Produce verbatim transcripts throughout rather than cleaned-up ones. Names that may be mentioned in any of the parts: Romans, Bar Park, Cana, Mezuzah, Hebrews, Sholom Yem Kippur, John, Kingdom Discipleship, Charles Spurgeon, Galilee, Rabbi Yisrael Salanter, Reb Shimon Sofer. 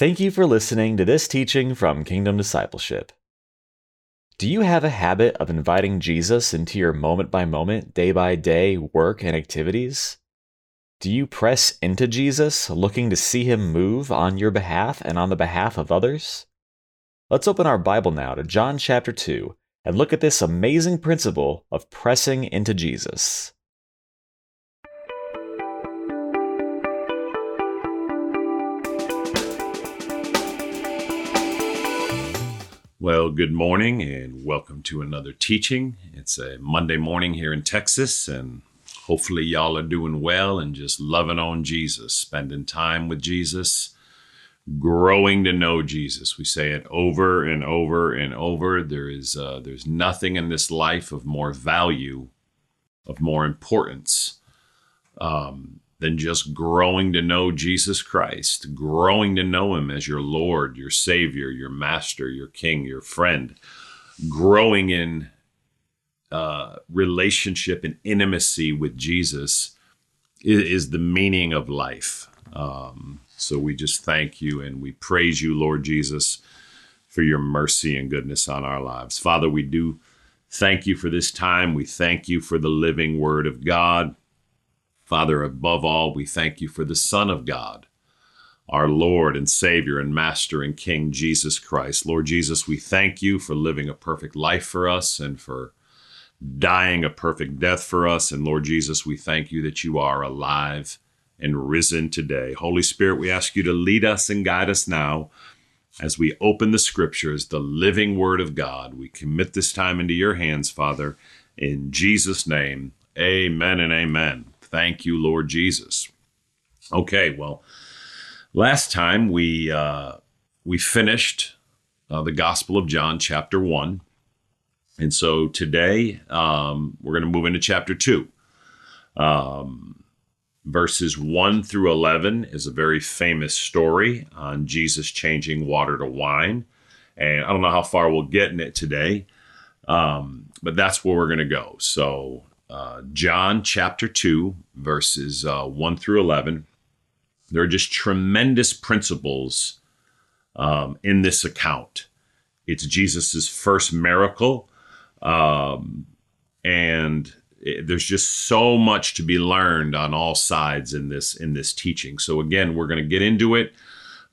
Thank you for listening to this teaching from Kingdom Discipleship. Do you have a habit of inviting Jesus into your moment-by-moment, day-by-day work and activities? Do you press into Jesus, looking to see him move on your behalf and on the behalf of others? Let's open our Bible now to John chapter two and look at this amazing principle of pressing into Jesus. Well, good morning and welcome to another teaching. It's a Monday morning here in Texas, and hopefully y'all are doing well and just loving on Jesus, spending time with Jesus, growing to know Jesus. We say it over and over and over. There is uh, there's nothing in this life of more value, of more importance um, than just growing to know Jesus Christ, growing to know him as your Lord, your Savior, your Master, your King, your friend, growing in uh, relationship and intimacy with Jesus is, is the meaning of life. Um, so we just thank you and we praise you, Lord Jesus, for your mercy and goodness on our lives. Father, we do thank you for this time. We thank you for the living word of God. Father, above all, we thank you for the Son of God, our Lord and Savior and Master and King, Jesus Christ. Lord Jesus, we thank you for living a perfect life for us and for dying a perfect death for us. And Lord Jesus, we thank you that you are alive and risen today. Holy Spirit, we ask you to lead us and guide us now as we open the scriptures, the living word of God. We commit this time into your hands, Father, in Jesus' name. Amen and amen. Thank you, Lord Jesus. Okay, well, last time we uh, we finished uh, the Gospel of John, chapter one. And so today um, we're going to move into chapter two. Um, verses one through eleven is a very famous story on Jesus changing water to wine. And I don't know how far we'll get in it today, um, but that's where we're going to go. So Uh, John chapter two, verses uh, one through eleven. There are just tremendous principles um, in this account. It's Jesus's first miracle. Um, and it, there's just so much to be learned on all sides in this, in this teaching. So again, we're going to get into it.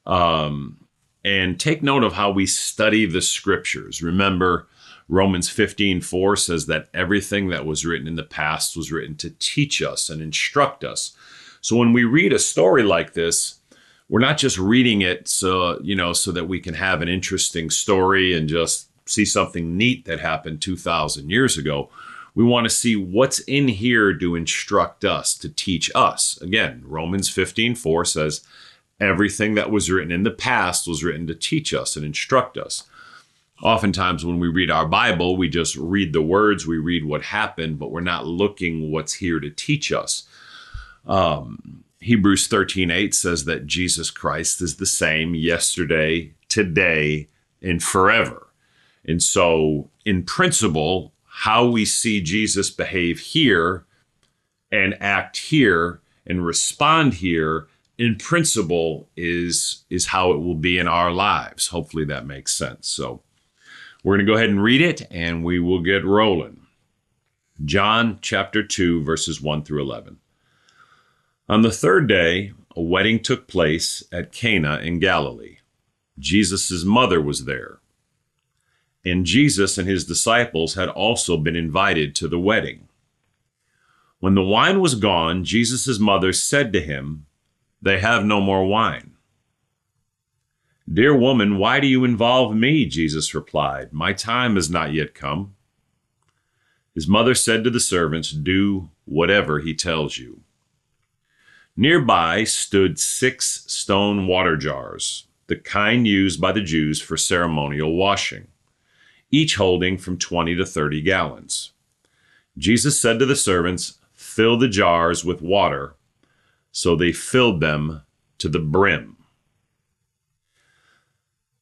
Um, and take note of how we study the scriptures. Remember, Romans fifteen four says that everything that was written in the past was written to teach us and instruct us. So when we read a story like this, we're not just reading it so, you know, so that we can have an interesting story and just see something neat that happened two thousand years ago. We want to see what's in here to instruct us, to teach us. Again, Romans fifteen four says everything that was written in the past was written to teach us and instruct us. Oftentimes when we read our Bible, we just read the words, we read what happened, but we're not looking what's here to teach us. Um, Hebrews thirteen eight says that Jesus Christ is the same yesterday, today, and forever. And so in principle, how we see Jesus behave here and act here and respond here in principle is, is how it will be in our lives. Hopefully that makes sense. So we're going to go ahead and read it, and we will get rolling. John chapter two, verses one through eleven. On the third day, a wedding took place at Cana in Galilee. Jesus' mother was there, and Jesus and his disciples had also been invited to the wedding. When the wine was gone, Jesus' mother said to him, "They have no more wine." "Dear woman, why do you involve me?" Jesus replied. "My time has not yet come." His mother said to the servants, "Do whatever he tells you." Nearby stood six stone water jars, the kind used by the Jews for ceremonial washing, each holding from twenty to thirty gallons. Jesus said to the servants, "Fill the jars with water." So they filled them to the brim.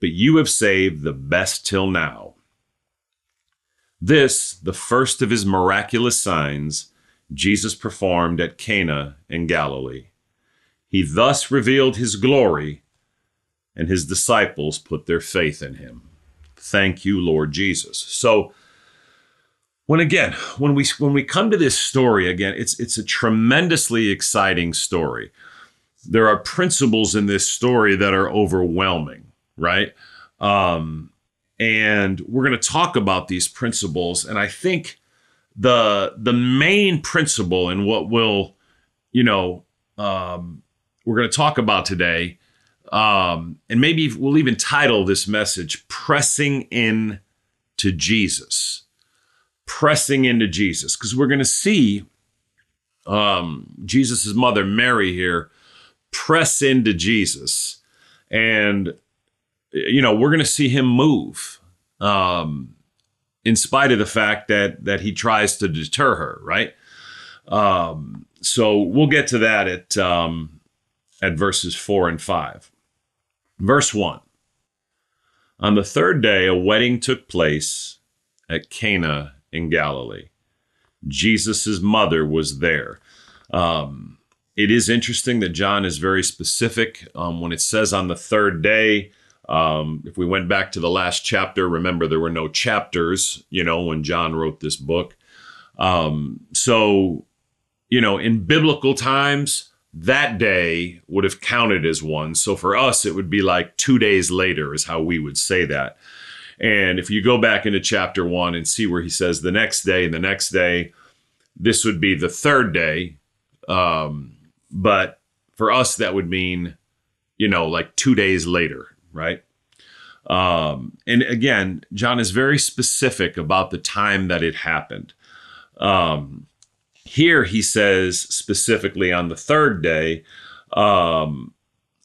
But you have saved the best till now. This, the first of his miraculous signs, Jesus performed at Cana in Galilee. He thus revealed his glory, and his disciples put their faith in him. Thank you, Lord Jesus. So, when again, when we when we come to this story again, it's it's a tremendously exciting story. There are principles in this story that are overwhelming, right? Um, and we're going to talk about these principles. And I think the the main principle and what we'll, you know, um, we're going to talk about today. Um, and maybe we'll even title this message, Pressing In to Jesus. Pressing into Jesus. Because we're going to see um, Jesus' mother, Mary, here, press into Jesus. And, you know, we're going to see him move um, in spite of the fact that that he tries to deter her, right? Um, so we'll get to that at um, at verses four and five. Verse one, on the third day, a wedding took place at Cana in Galilee. Jesus' mother was there. Um, it is interesting that John is very specific um, when it says on the third day. Um, if we went back to the last chapter, remember there were no chapters, you know, when John wrote this book. Um, so, you know, in biblical times, that day would have counted as one. So for us, it would be like two days later is how we would say that. And if you go back into chapter one and see where he says the next day and the next day, this would be the third day. Um, but for us, that would mean, you know, like two days later, right? Um, and again, John is very specific about the time that it happened. Um, Here he says specifically on the third day, um,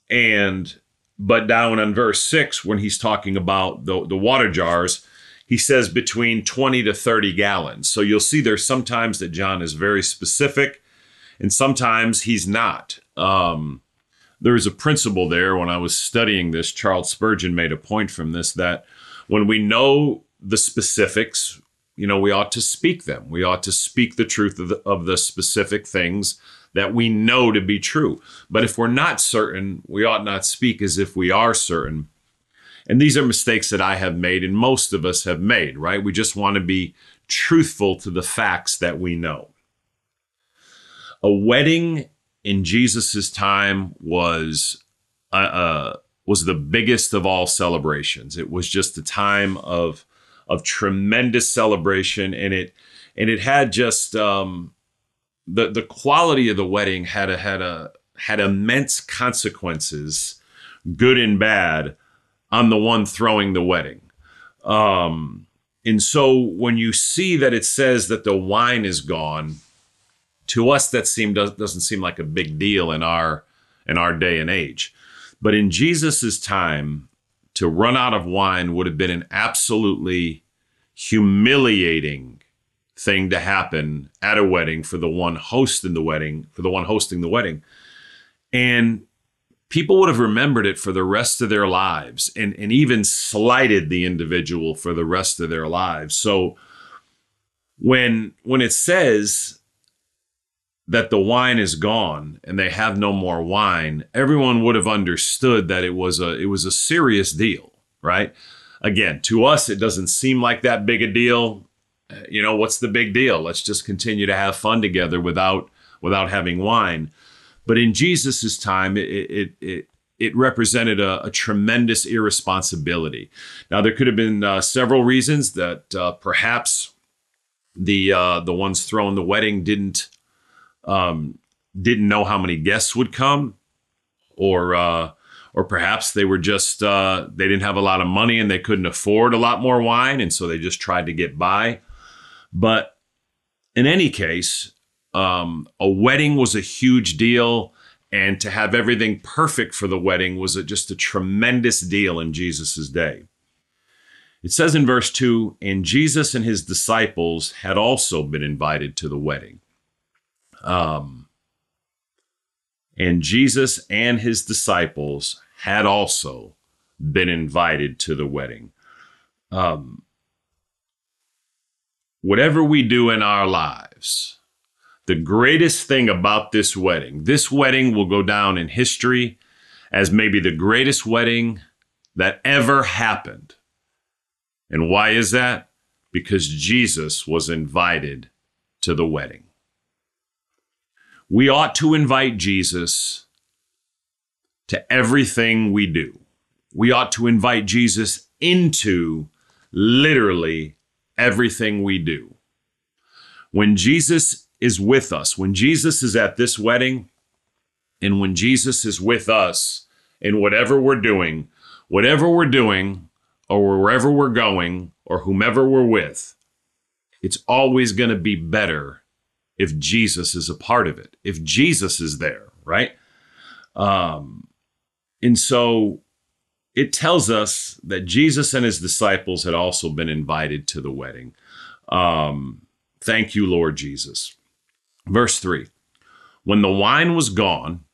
and but down on verse six, when he's talking about the, the water jars, he says between twenty to thirty gallons. So you'll see there's sometimes that John is very specific and sometimes he's not. Um, there is a principle there when I was studying this. Charles Spurgeon made a point from this that when we know the specifics, you know, we ought to speak them. We ought to speak the truth of the, of the specific things that we know to be true. But if we're not certain, we ought not speak as if we are certain. And these are mistakes that I have made and most of us have made, right? We just want to be truthful to the facts that we know. A wedding in Jesus's time was uh, uh, was the biggest of all celebrations. It was just a time of of tremendous celebration, and it and it had just um, the the quality of the wedding had a, had a had immense consequences, good and bad, on the one throwing the wedding. Um, and so when you see that it says that the wine is gone, to us that seem doesn't seem like a big deal in our in our day and age, but in Jesus's time, to run out of wine would have been an absolutely humiliating thing to happen at a wedding for the one hosting the wedding, for the one hosting the wedding. And people would have remembered it for the rest of their lives and, and even slighted the individual for the rest of their lives. So when, when it says that the wine is gone and they have no more wine, everyone would have understood that it was a it was a serious deal, right? Again, to us, it doesn't seem like that big a deal. You know, what's the big deal? Let's just continue to have fun together without without having wine. But in Jesus's time, it it it, it represented a, a tremendous irresponsibility. Now, there could have been uh, several reasons that uh, perhaps the uh, the ones throwing the wedding didn't. Um, didn't know how many guests would come, or uh, or perhaps they were just uh, they didn't have a lot of money and they couldn't afford a lot more wine, and so they just tried to get by. But in any case, um, a wedding was a huge deal, And to have everything perfect for the wedding was just a tremendous deal in Jesus's day. It says in verse two, and Jesus and his disciples had also been invited to the wedding. Um, and Jesus and his disciples had also been invited to the wedding. Um, whatever we do in our lives, the greatest thing about this wedding, this wedding will go down in history as maybe the greatest wedding that ever happened. And why is that? Because Jesus was invited to the wedding. We ought to invite Jesus to everything we do. We ought to invite Jesus into literally everything we do. When Jesus is with us, when Jesus is at this wedding, and when Jesus is with us in whatever we're doing, whatever we're doing, or wherever we're going, or whomever we're with, it's always going to be better if Jesus is a part of it, if Jesus is there, right? Um, and so it tells us that Jesus and his disciples had also been invited to the wedding. Um, thank you, Lord Jesus. Verse three, when the wine was gone,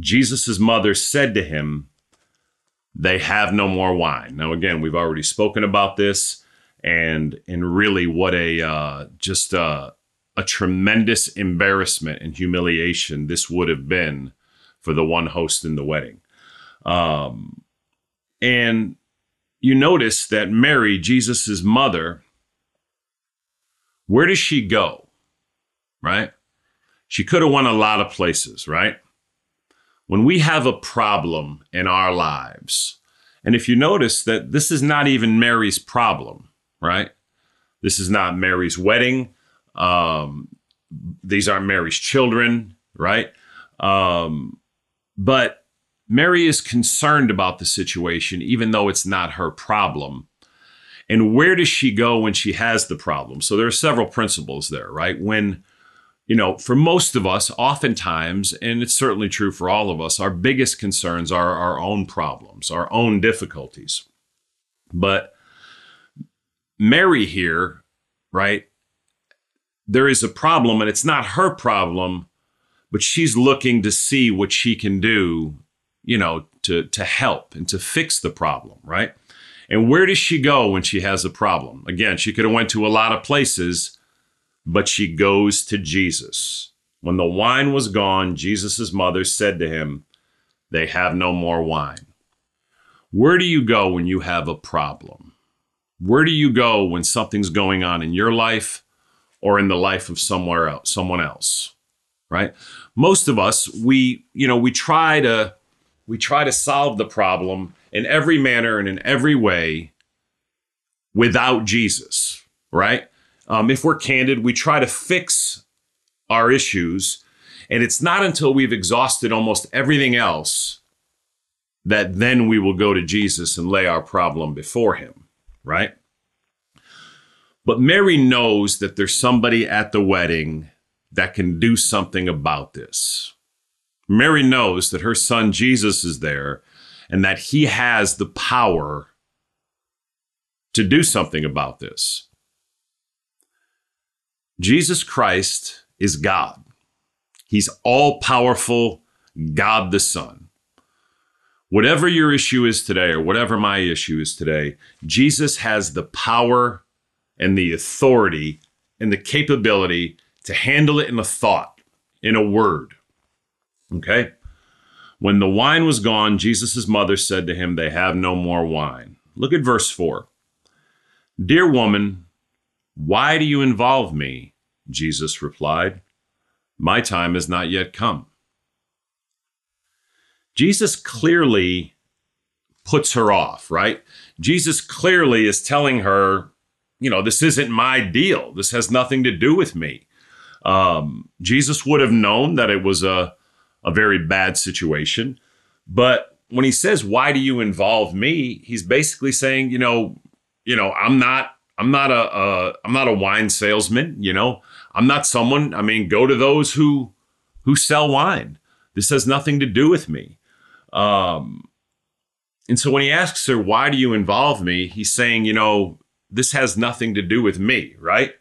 Jesus's mother said to him, they have no more wine. Now, again, we've already spoken about this, and and really what a uh, just a, a tremendous embarrassment and humiliation this would have been for the one hosting the wedding. Um, and you notice that Mary, Jesus's mother, where does she go? Right? She could have went a lot of places, right? When we have a problem in our lives, and if you notice that this is not even Mary's problem, right? This is not Mary's wedding. Um, these aren't Mary's children, right? Um, but Mary is concerned about the situation, even though it's not her problem. And where does she go when she has the problem? So there are several principles there, right? When You know, for most of us, oftentimes, and it's certainly true for all of us, our biggest concerns are our own problems, our own difficulties. But Mary here, right, there is a problem, and it's not her problem, but she's looking to see what she can do, you know, to, to help and to fix the problem, right? And where does she go when she has a problem? Again, she could have went to a lot of places, but she goes to Jesus. When the wine was gone, Jesus's mother said to him, they have no more wine. Where do you go when you have a problem? Where do you go when something's going on in your life or in the life of somewhere else, someone else, right? Most of us, we, you know, we try to, we try to solve the problem in every manner and in every way without Jesus, right? Um, if we're candid, we try to fix our issues, and it's not until we've exhausted almost everything else that then we will go to Jesus and lay our problem before him, right? But Mary knows that there's somebody at the wedding that can do something about this. Mary knows that her son Jesus is there and that he has the power to do something about this. Jesus Christ is God. He's all-powerful, God the Son. Whatever your issue is today, or whatever my issue is today, Jesus has the power and the authority and the capability to handle it in a thought, in a word. Okay? When the wine was gone, Jesus' mother said to him, they have no more wine. Look at verse four. Dear woman, why do you involve me? Jesus replied, my time has not yet come. Jesus clearly puts her off, right? Jesus clearly is telling her, you know, this isn't my deal. This has nothing to do with me. Um, Jesus would have known that it was a, a very bad situation. But when he says, why do you involve me? He's basically saying, you know, you know, I'm not I'm not a, uh, I'm not a wine salesman, you know, I'm not someone, I mean, go to those who, who sell wine. This has nothing to do with me. Um, and so when he asks her, why do you involve me? He's saying, you know, this has nothing to do with me, right?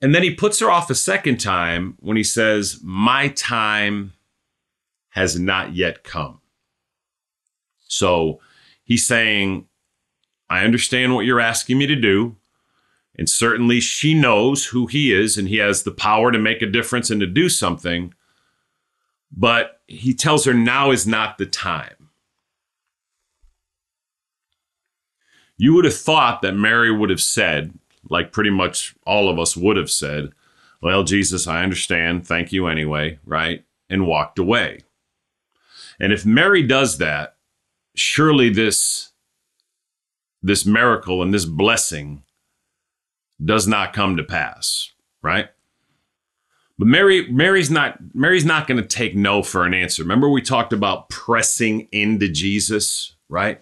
And then he puts her off a second time when he says, my time has not yet come. So he's saying, I understand what you're asking me to do. And certainly she knows who he is and he has the power to make a difference and to do something. But he tells her now is not the time. You would have thought that Mary would have said, like pretty much all of us would have said, well, Jesus, I understand. Thank you anyway, right? And walked away. And if Mary does that, surely this, this miracle and this blessing does not come to pass, right? But Mary, Mary's not, Mary's not going to take no for an answer. Remember we talked about pressing into Jesus, right?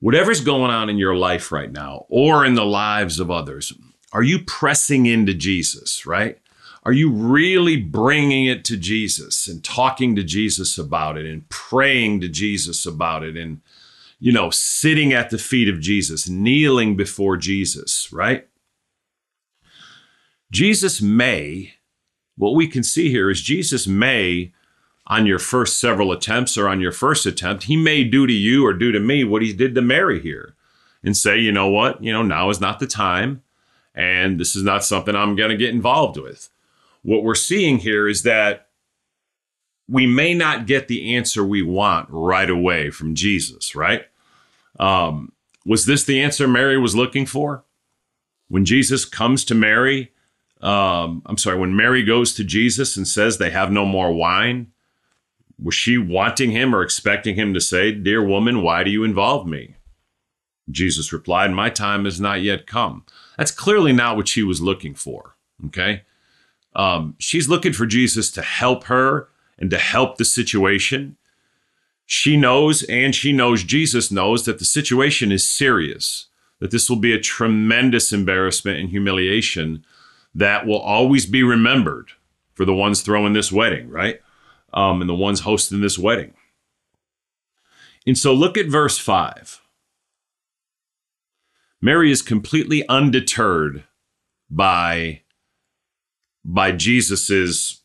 Whatever's going on in your life right now or in the lives of others, are you pressing into Jesus, right? Are you really bringing it to Jesus and talking to Jesus about it and praying to Jesus about it and, you know, sitting at the feet of Jesus, kneeling before Jesus, right? Jesus may, what we can see here is Jesus may, on your first several attempts or on your first attempt, he may do to you or do to me what he did to Mary here and say, you know what, you know, now is not the time and this is not something I'm going to get involved with. What we're seeing here is that we may not get the answer we want right away from Jesus, right? Um, was this the answer Mary was looking for? When Jesus comes to Mary, um, I'm sorry, when Mary goes to Jesus and says they have no more wine, was she wanting him or expecting him to say, dear woman, why do you involve me? Jesus replied, my time has not yet come. That's clearly not what she was looking for, okay? Um, she's looking for Jesus to help her and to help the situation. She knows, and she knows, Jesus knows that the situation is serious, that this will be a tremendous embarrassment and humiliation that will always be remembered for the ones throwing this wedding, right? Um, and the ones hosting this wedding. And so look at verse five. Mary is completely undeterred by by Jesus's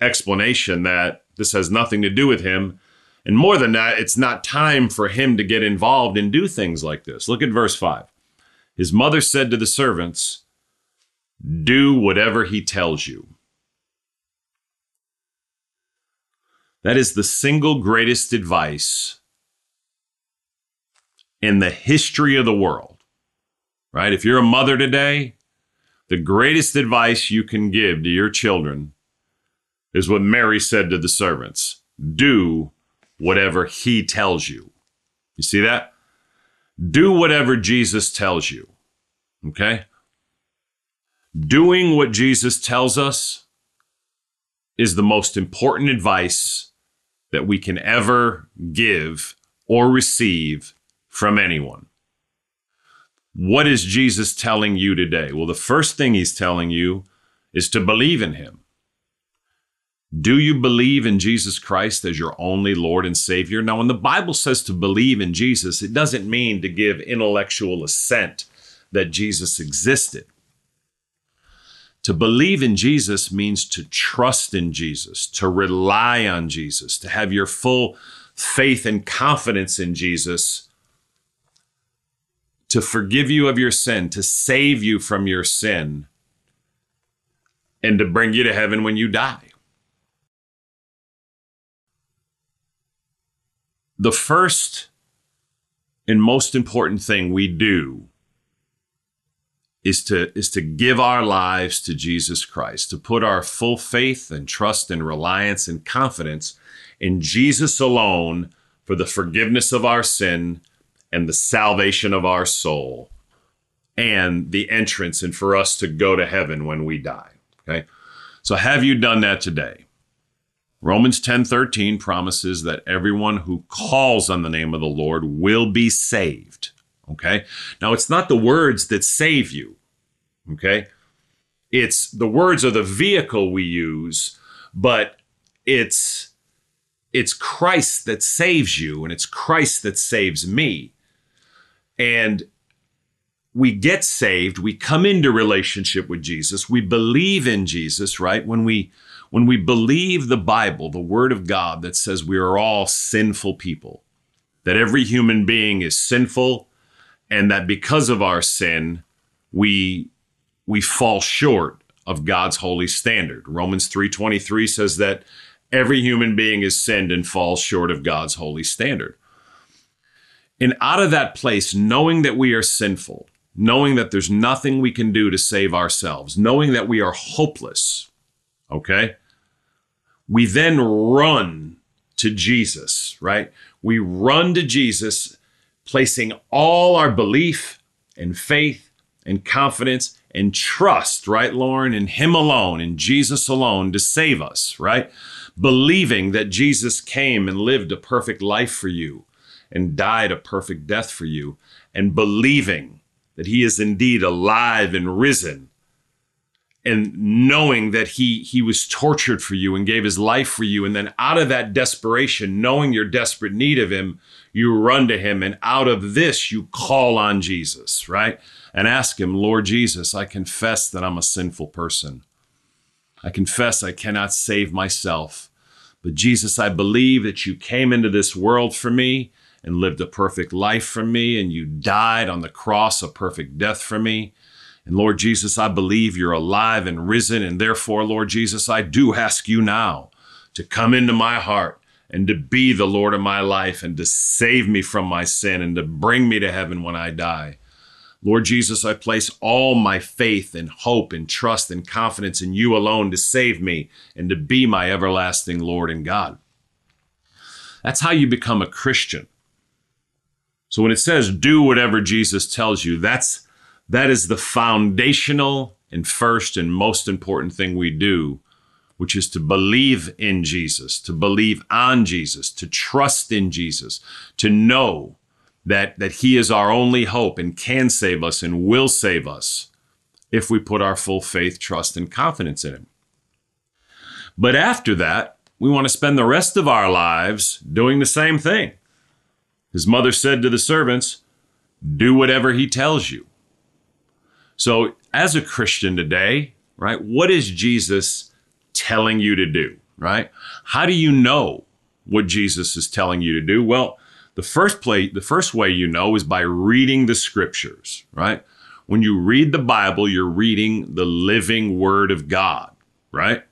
explanation that this has nothing to do with him. And more than that, it's not time for him to get involved and do things like this. Look at verse five. His mother said to the servants, do whatever he tells you. That is the single greatest advice in the history of the world, right? If you're a mother today, the greatest advice you can give to your children is what Mary said to the servants. Do whatever he tells you. You see that? Do whatever Jesus tells you, okay? Doing what Jesus tells us is the most important advice that we can ever give or receive from anyone. What is Jesus telling you today? Well, the first thing he's telling you is to believe in him. Do you believe in Jesus Christ as your only Lord and Savior? Now, when the Bible says to believe in Jesus, it doesn't mean to give intellectual assent that Jesus existed. To believe in Jesus means to trust in Jesus, to rely on Jesus, to have your full faith and confidence in Jesus, to forgive you of your sin, to save you from your sin, and to bring you to heaven when you die. The first and most important thing we do is to, is to give our lives to Jesus Christ, to put our full faith and trust and reliance and confidence in Jesus alone for the forgiveness of our sin and the salvation of our soul and the entrance and for us to go to heaven when we die, okay? So have you done that today? Romans ten thirteen promises that everyone who calls on the name of the Lord will be saved. Okay. Now, it's not the words that save you. Okay. It's the words are the vehicle we use, but It's, it's Christ that saves you, and it's Christ that saves me. And we get saved, we come into relationship with Jesus, we believe in Jesus, right? When we when we believe the Bible, the Word of God that says we are all sinful people, that every human being is sinful, and that because of our sin, we we fall short of God's holy standard. Romans three twenty-three says that every human being is sinned and falls short of God's holy standard. And out of that place, knowing that we are sinful, knowing that there's nothing we can do to save ourselves, knowing that we are hopeless, okay? We then run to Jesus, right? We run to Jesus, placing all our belief and faith and confidence and trust, right, Lauren, in Him alone, in Jesus alone to save us, right? Believing that Jesus came and lived a perfect life for you and died a perfect death for you, and believing that He is indeed alive and risen, and knowing that he, he was tortured for you and gave His life for you. And then out of that desperation, knowing your desperate need of Him, you run to Him. And out of this, you call on Jesus, right? And ask Him, Lord Jesus, I confess that I'm a sinful person. I confess I cannot save myself. But Jesus, I believe that You came into this world for me and lived a perfect life for me, and You died on the cross a perfect death for me. And Lord Jesus, I believe You're alive and risen, and therefore, Lord Jesus, I do ask You now to come into my heart and to be the Lord of my life and to save me from my sin and to bring me to heaven when I die. Lord Jesus, I place all my faith and hope and trust and confidence in You alone to save me and to be my everlasting Lord and God. That's how you become a Christian. So when it says, do whatever Jesus tells you, that's, that is the foundational and first and most important thing we do, which is to believe in Jesus, to believe on Jesus, to trust in Jesus, to know that, that He is our only hope and can save us and will save us if we put our full faith, trust, and confidence in Him. But after that, we want to spend the rest of our lives doing the same thing. His mother said to the servants, do whatever He tells you. So as a Christian today, right, what is Jesus telling you to do, right? How do you know what Jesus is telling you to do? Well, the first place, the first way you know is by reading the scriptures, right? When you read the Bible, you're reading the living Word of God, right?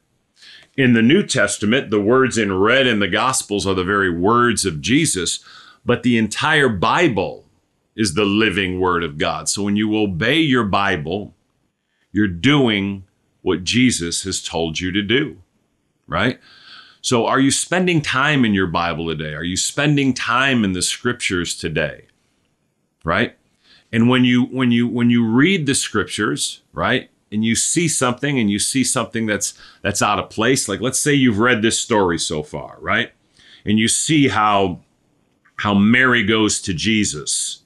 In the New Testament, the words in red in the Gospels are the very words of Jesus, but the entire Bible is the living Word of God. So when you obey your Bible, you're doing what Jesus has told you to do, right? So are you spending time in your Bible today? Are you spending time in the scriptures today, right? And when you when you when you read the scriptures, right, and you see something and you see something that's that's out of place, like let's say you've read this story so far, right? And you see how how Mary goes to Jesus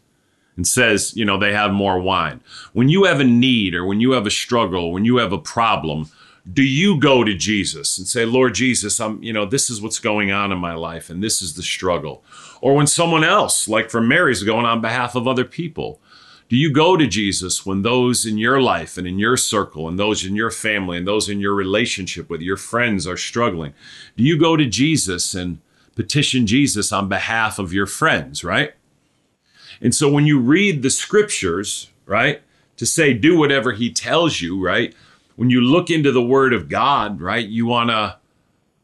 and says, you know, they have more wine. When you have a need or when you have a struggle, when you have a problem, do you go to Jesus and say, Lord Jesus, I'm, you know, this is what's going on in my life and this is the struggle? Or when someone else, like for Mary's going on behalf of other people, do you go to Jesus when those in your life and in your circle and those in your family and those in your relationship with your friends are struggling? Do you go to Jesus and petition Jesus on behalf of your friends, right? And so when you read the scriptures, right, to say, do whatever He tells you, right? When you look into the Word of God, right, you wanna,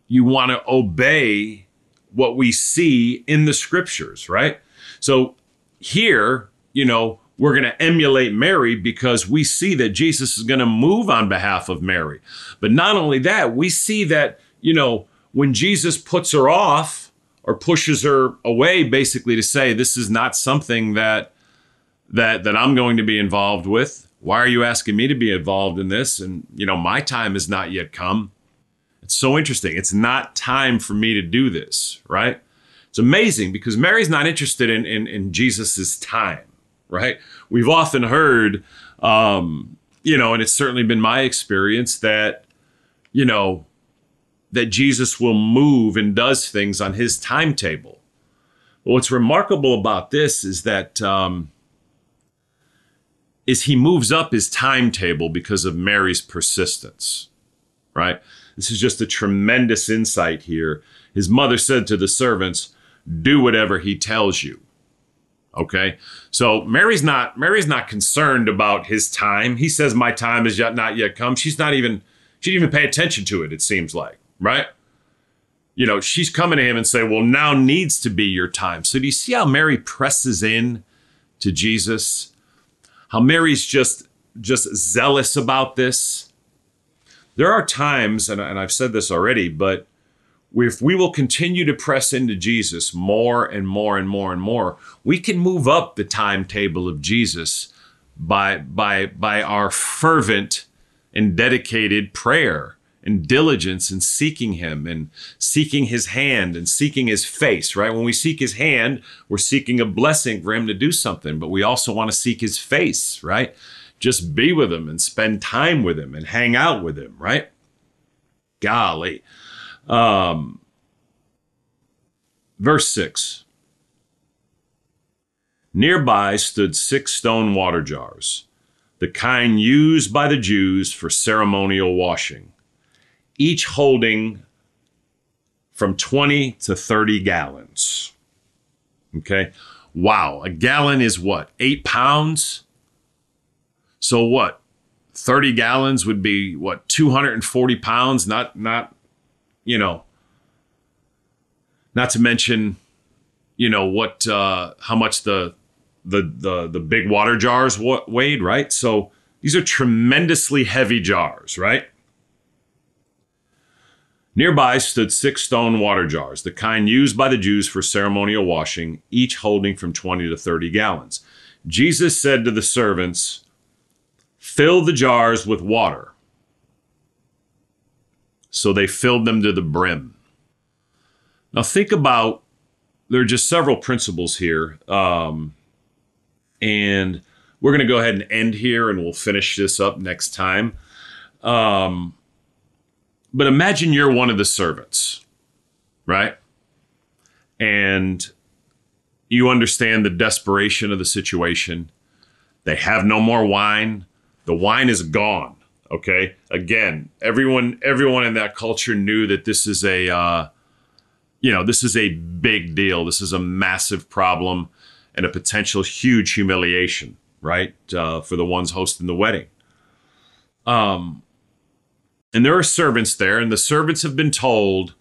you wanna obey what we see in the scriptures, right? So here, you know, we're gonna emulate Mary because we see that Jesus is gonna move on behalf of Mary. But not only that, we see that, you know, when Jesus puts her off or pushes her away, basically to say, this is not something that, that, that I'm going to be involved with. Why are you asking me to be involved in this? And, you know, my time has not yet come. It's so interesting. It's not time for me to do this, right? It's amazing because Mary's not interested in, in, in Jesus's time, right? We've often heard, um, you know, and it's certainly been my experience that, you know, that Jesus will move and does things on his timetable. But what's remarkable about this is that um, is he moves up his timetable because of Mary's persistence, right? This is just a tremendous insight here. His mother said to the servants, do whatever he tells you. Okay, so Mary's not Mary's not concerned about his time. He says, my time has yet not yet come. She's not even, she didn't even pay attention to it, it seems like, right? You know, she's coming to him and say, well, now needs to be your time. So do you see how Mary presses in to Jesus? How Mary's just, just zealous about this? There are times, and, and I've said this already, but if we will continue to press into Jesus more and more and more and more, we can move up the timetable of Jesus by, by, by our fervent and dedicated prayer and diligence in seeking him and seeking his hand and seeking his face, right? When we seek his hand, we're seeking a blessing for him to do something, but we also want to seek his face, right? Just be with him and spend time with him and hang out with him, right? Golly. Um, verse six, nearby stood six stone water jars, the kind used by the Jews for ceremonial washing, each holding from twenty to thirty gallons. Okay. Wow. A gallon is what? Eight pounds. So what? thirty gallons would be what? two hundred forty pounds. Not, not, you know, not to mention, you know, what, uh, how much the, the, the, the big water jars weighed, right? So these are tremendously heavy jars, right? Nearby stood six stone water jars, the kind used by the Jews for ceremonial washing, each holding from twenty to thirty gallons. Jesus said to the servants, fill the jars with water. So they filled them to the brim. Now think about, there are just several principles here. Um, and we're going to go ahead and end here and we'll finish this up next time. Um, but imagine you're one of the servants, right? And you understand the desperation of the situation. They have no more wine. The wine is gone. Okay. Again, everyone, everyone in that culture knew that this is a, uh, you know, this is a big deal. This is a massive problem and a potential huge humiliation, right? Uh, for the ones hosting the wedding. Um, and there are servants there, and the servants have been told,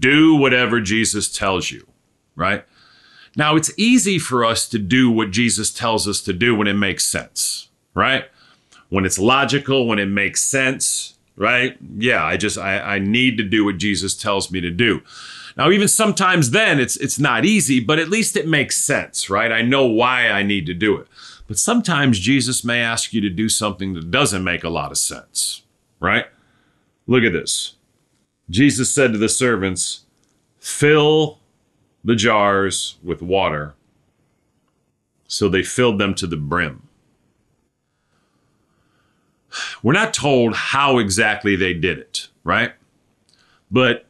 do whatever Jesus tells you, right? Now it's easy for us to do what Jesus tells us to do when it makes sense, right? When it's logical, when it makes sense, right? Yeah, I just, I, I need to do what Jesus tells me to do. Now, even sometimes then it's, it's not easy, but at least it makes sense, right? I know why I need to do it. But sometimes Jesus may ask you to do something that doesn't make a lot of sense, right? Look at this. Jesus said to the servants, fill the jars with water. So they filled them to the brim. We're not told how exactly they did it, right? But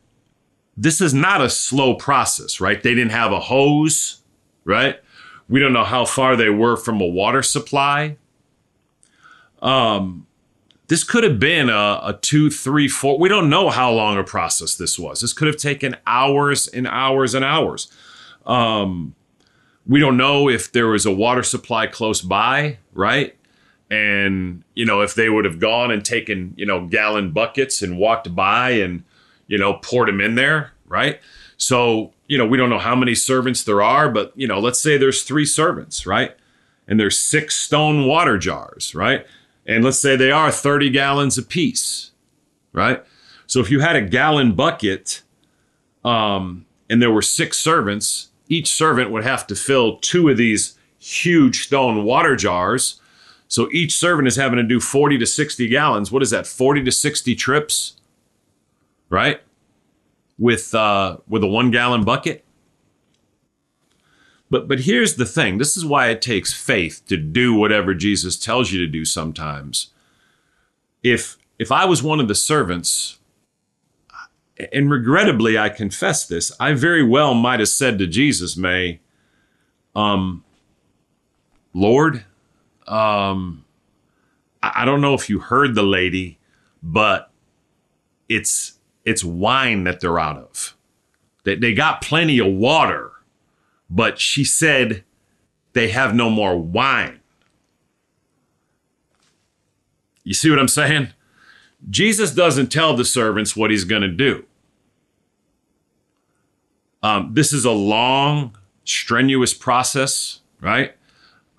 this is not a slow process, right? They didn't have a hose, right? We don't know how far they were from a water supply. Um, this could have been a, a two, three, four. We don't know how long a process this was. This could have taken hours and hours and hours. Um, we don't know if there was a water supply close by, right? And, you know, if they would have gone and taken, you know, gallon buckets and walked by and, you know, poured them in there, right? So, you know, we don't know how many servants there are, but, you know, let's say there's three servants, right? And there's six stone water jars, right? And let's say they are thirty gallons apiece, right? So if you had a gallon bucket um, and there were six servants, each servant would have to fill two of these huge stone water jars. So each servant is having to do forty to sixty gallons. What is that? forty to sixty trips, right? With uh, with a one gallon bucket. But but here's the thing. This is why it takes faith to do whatever Jesus tells you to do sometimes. If if I was one of the servants, and regrettably, I confess this, I very well might have said to Jesus, May, um, Lord, um, I don't know if you heard the lady, but it's it's wine that they're out of. They, they got plenty of water, but she said they have no more wine. You see what I'm saying? Jesus doesn't tell the servants what he's going to do. Um, this is a long, strenuous process, right?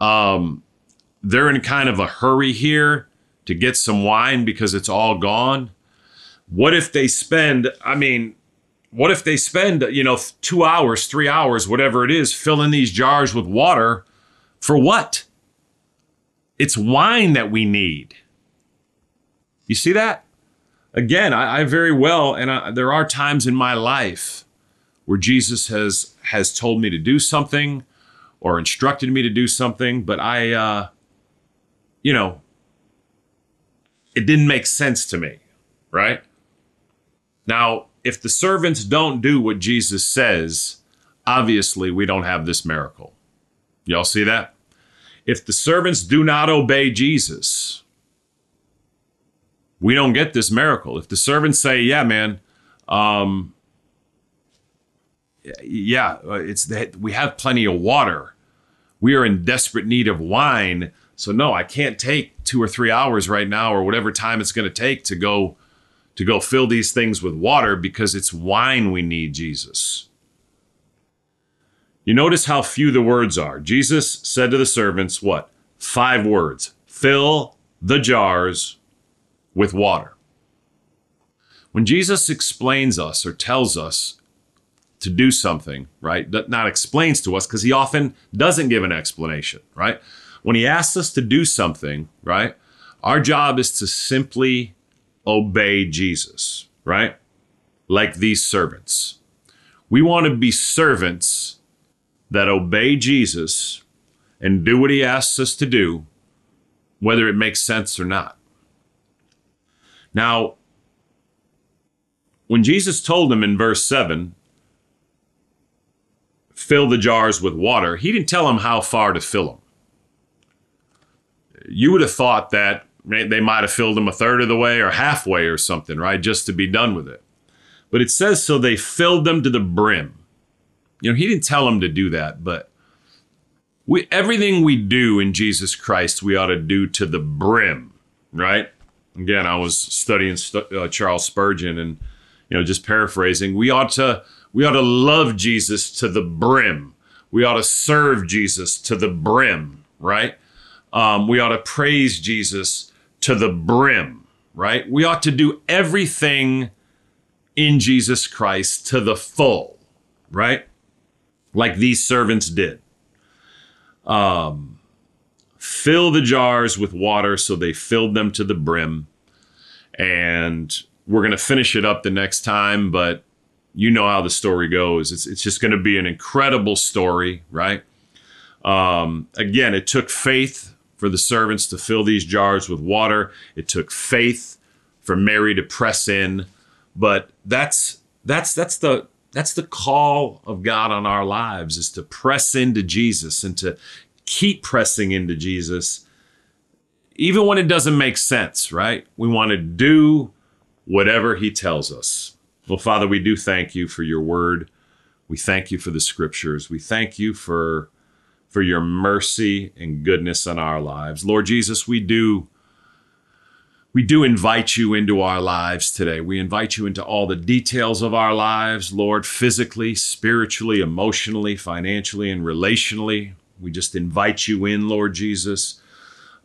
Um, they're in kind of a hurry here to get some wine because it's all gone. What if they spend, I mean, what if they spend, you know, two hours, three hours, whatever it is, filling these jars with water for what? It's wine that we need. You see that? Again, I, I very well, and I, there are times in my life where Jesus has has told me to do something or instructed me to do something, but I, uh, you know, it didn't make sense to me, right? Now, if the servants don't do what Jesus says, obviously we don't have this miracle. Y'all see that? If the servants do not obey Jesus, we don't get this miracle. If the servants say, yeah, man, um, yeah, it's that we have plenty of water. We are in desperate need of wine. So no, I can't take two or three hours right now or whatever time it's going to take to go to go fill these things with water because it's wine we need, Jesus. You notice how few the words are. Jesus said to the servants, what? Five words. Fill the jars with water. When Jesus explains us or tells us to do something, right? Not explains to us, because he often doesn't give an explanation, right? When he asks us to do something, right? Our job is to simply obey Jesus, right? Like these servants. We want to be servants that obey Jesus and do what he asks us to do, whether it makes sense or not. Now, when Jesus told them in verse seven, fill the jars with water, he didn't tell them how far to fill them. You would have thought that they might have filled them a third of the way or halfway or something, right? Just to be done with it. But it says, so they filled them to the brim. You know, he didn't tell them to do that, but we, everything we do in Jesus Christ, we ought to do to the brim, right? Again, I was studying uh, Charles Spurgeon, and you know, just paraphrasing, we ought to we ought to love Jesus to the brim. We ought to serve Jesus to the brim, right? Um, we ought to praise Jesus to the brim, right? We ought to do everything in Jesus Christ to the full, right? Like these servants did. Um. Fill the jars with water, so they filled them to the brim. And we're going to finish it up the next time, but you know how the story goes. It's, it's just going to be an incredible story, right? Um, again, it took faith for the servants to fill these jars with water. It took faith for Mary to press in. But that's that's that's the that's the call of God on our lives, is to press into Jesus and to keep pressing into Jesus, even when it doesn't make sense, right? We want to do whatever he tells us. Well, Father, we do thank you for your word. We thank you for the scriptures. We thank you for, for your mercy and goodness in our lives. Lord Jesus, we do, we do invite you into our lives today. We invite you into all the details of our lives, Lord, physically, spiritually, emotionally, financially, and relationally. We just invite you in, Lord Jesus.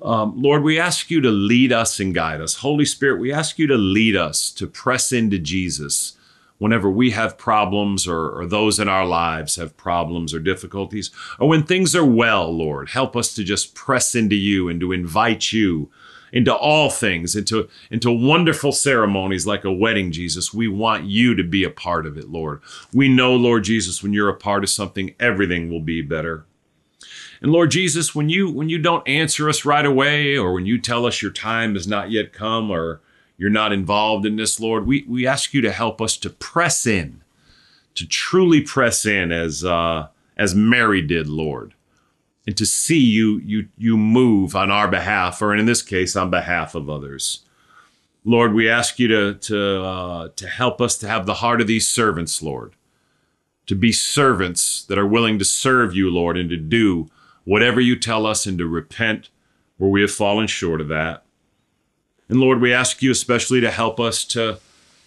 Um, Lord, we ask you to lead us and guide us. Holy Spirit, we ask you to lead us to press into Jesus whenever we have problems, or, or those in our lives have problems or difficulties, or when things are well, Lord. Help us to just press into you and to invite you into all things, into, into wonderful ceremonies like a wedding, Jesus. We want you to be a part of it, Lord. We know, Lord Jesus, when you're a part of something, everything will be better. And Lord Jesus, when you when you don't answer us right away, or when you tell us your time has not yet come, or you're not involved in this, Lord. We, we ask you to help us to press in, to truly press in as uh, as Mary did, Lord, and to see you, you, you move on our behalf, or in this case, on behalf of others. Lord, we ask you to, to, uh, to help us to have the heart of these servants, Lord, to be servants that are willing to serve you, Lord, and to do whatever you tell us and to repent where we have fallen short of that. And Lord, we ask you especially to help us to,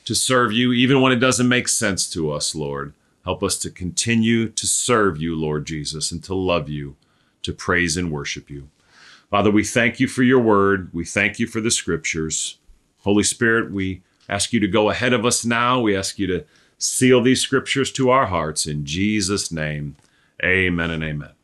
to serve you, even when it doesn't make sense to us, Lord. Help us to continue to serve you, Lord Jesus, and to love you, to praise and worship you. Father, we thank you for your word. We thank you for the scriptures. Holy Spirit, we ask you to go ahead of us now. We ask you to seal these scriptures to our hearts. In Jesus' name, amen and amen.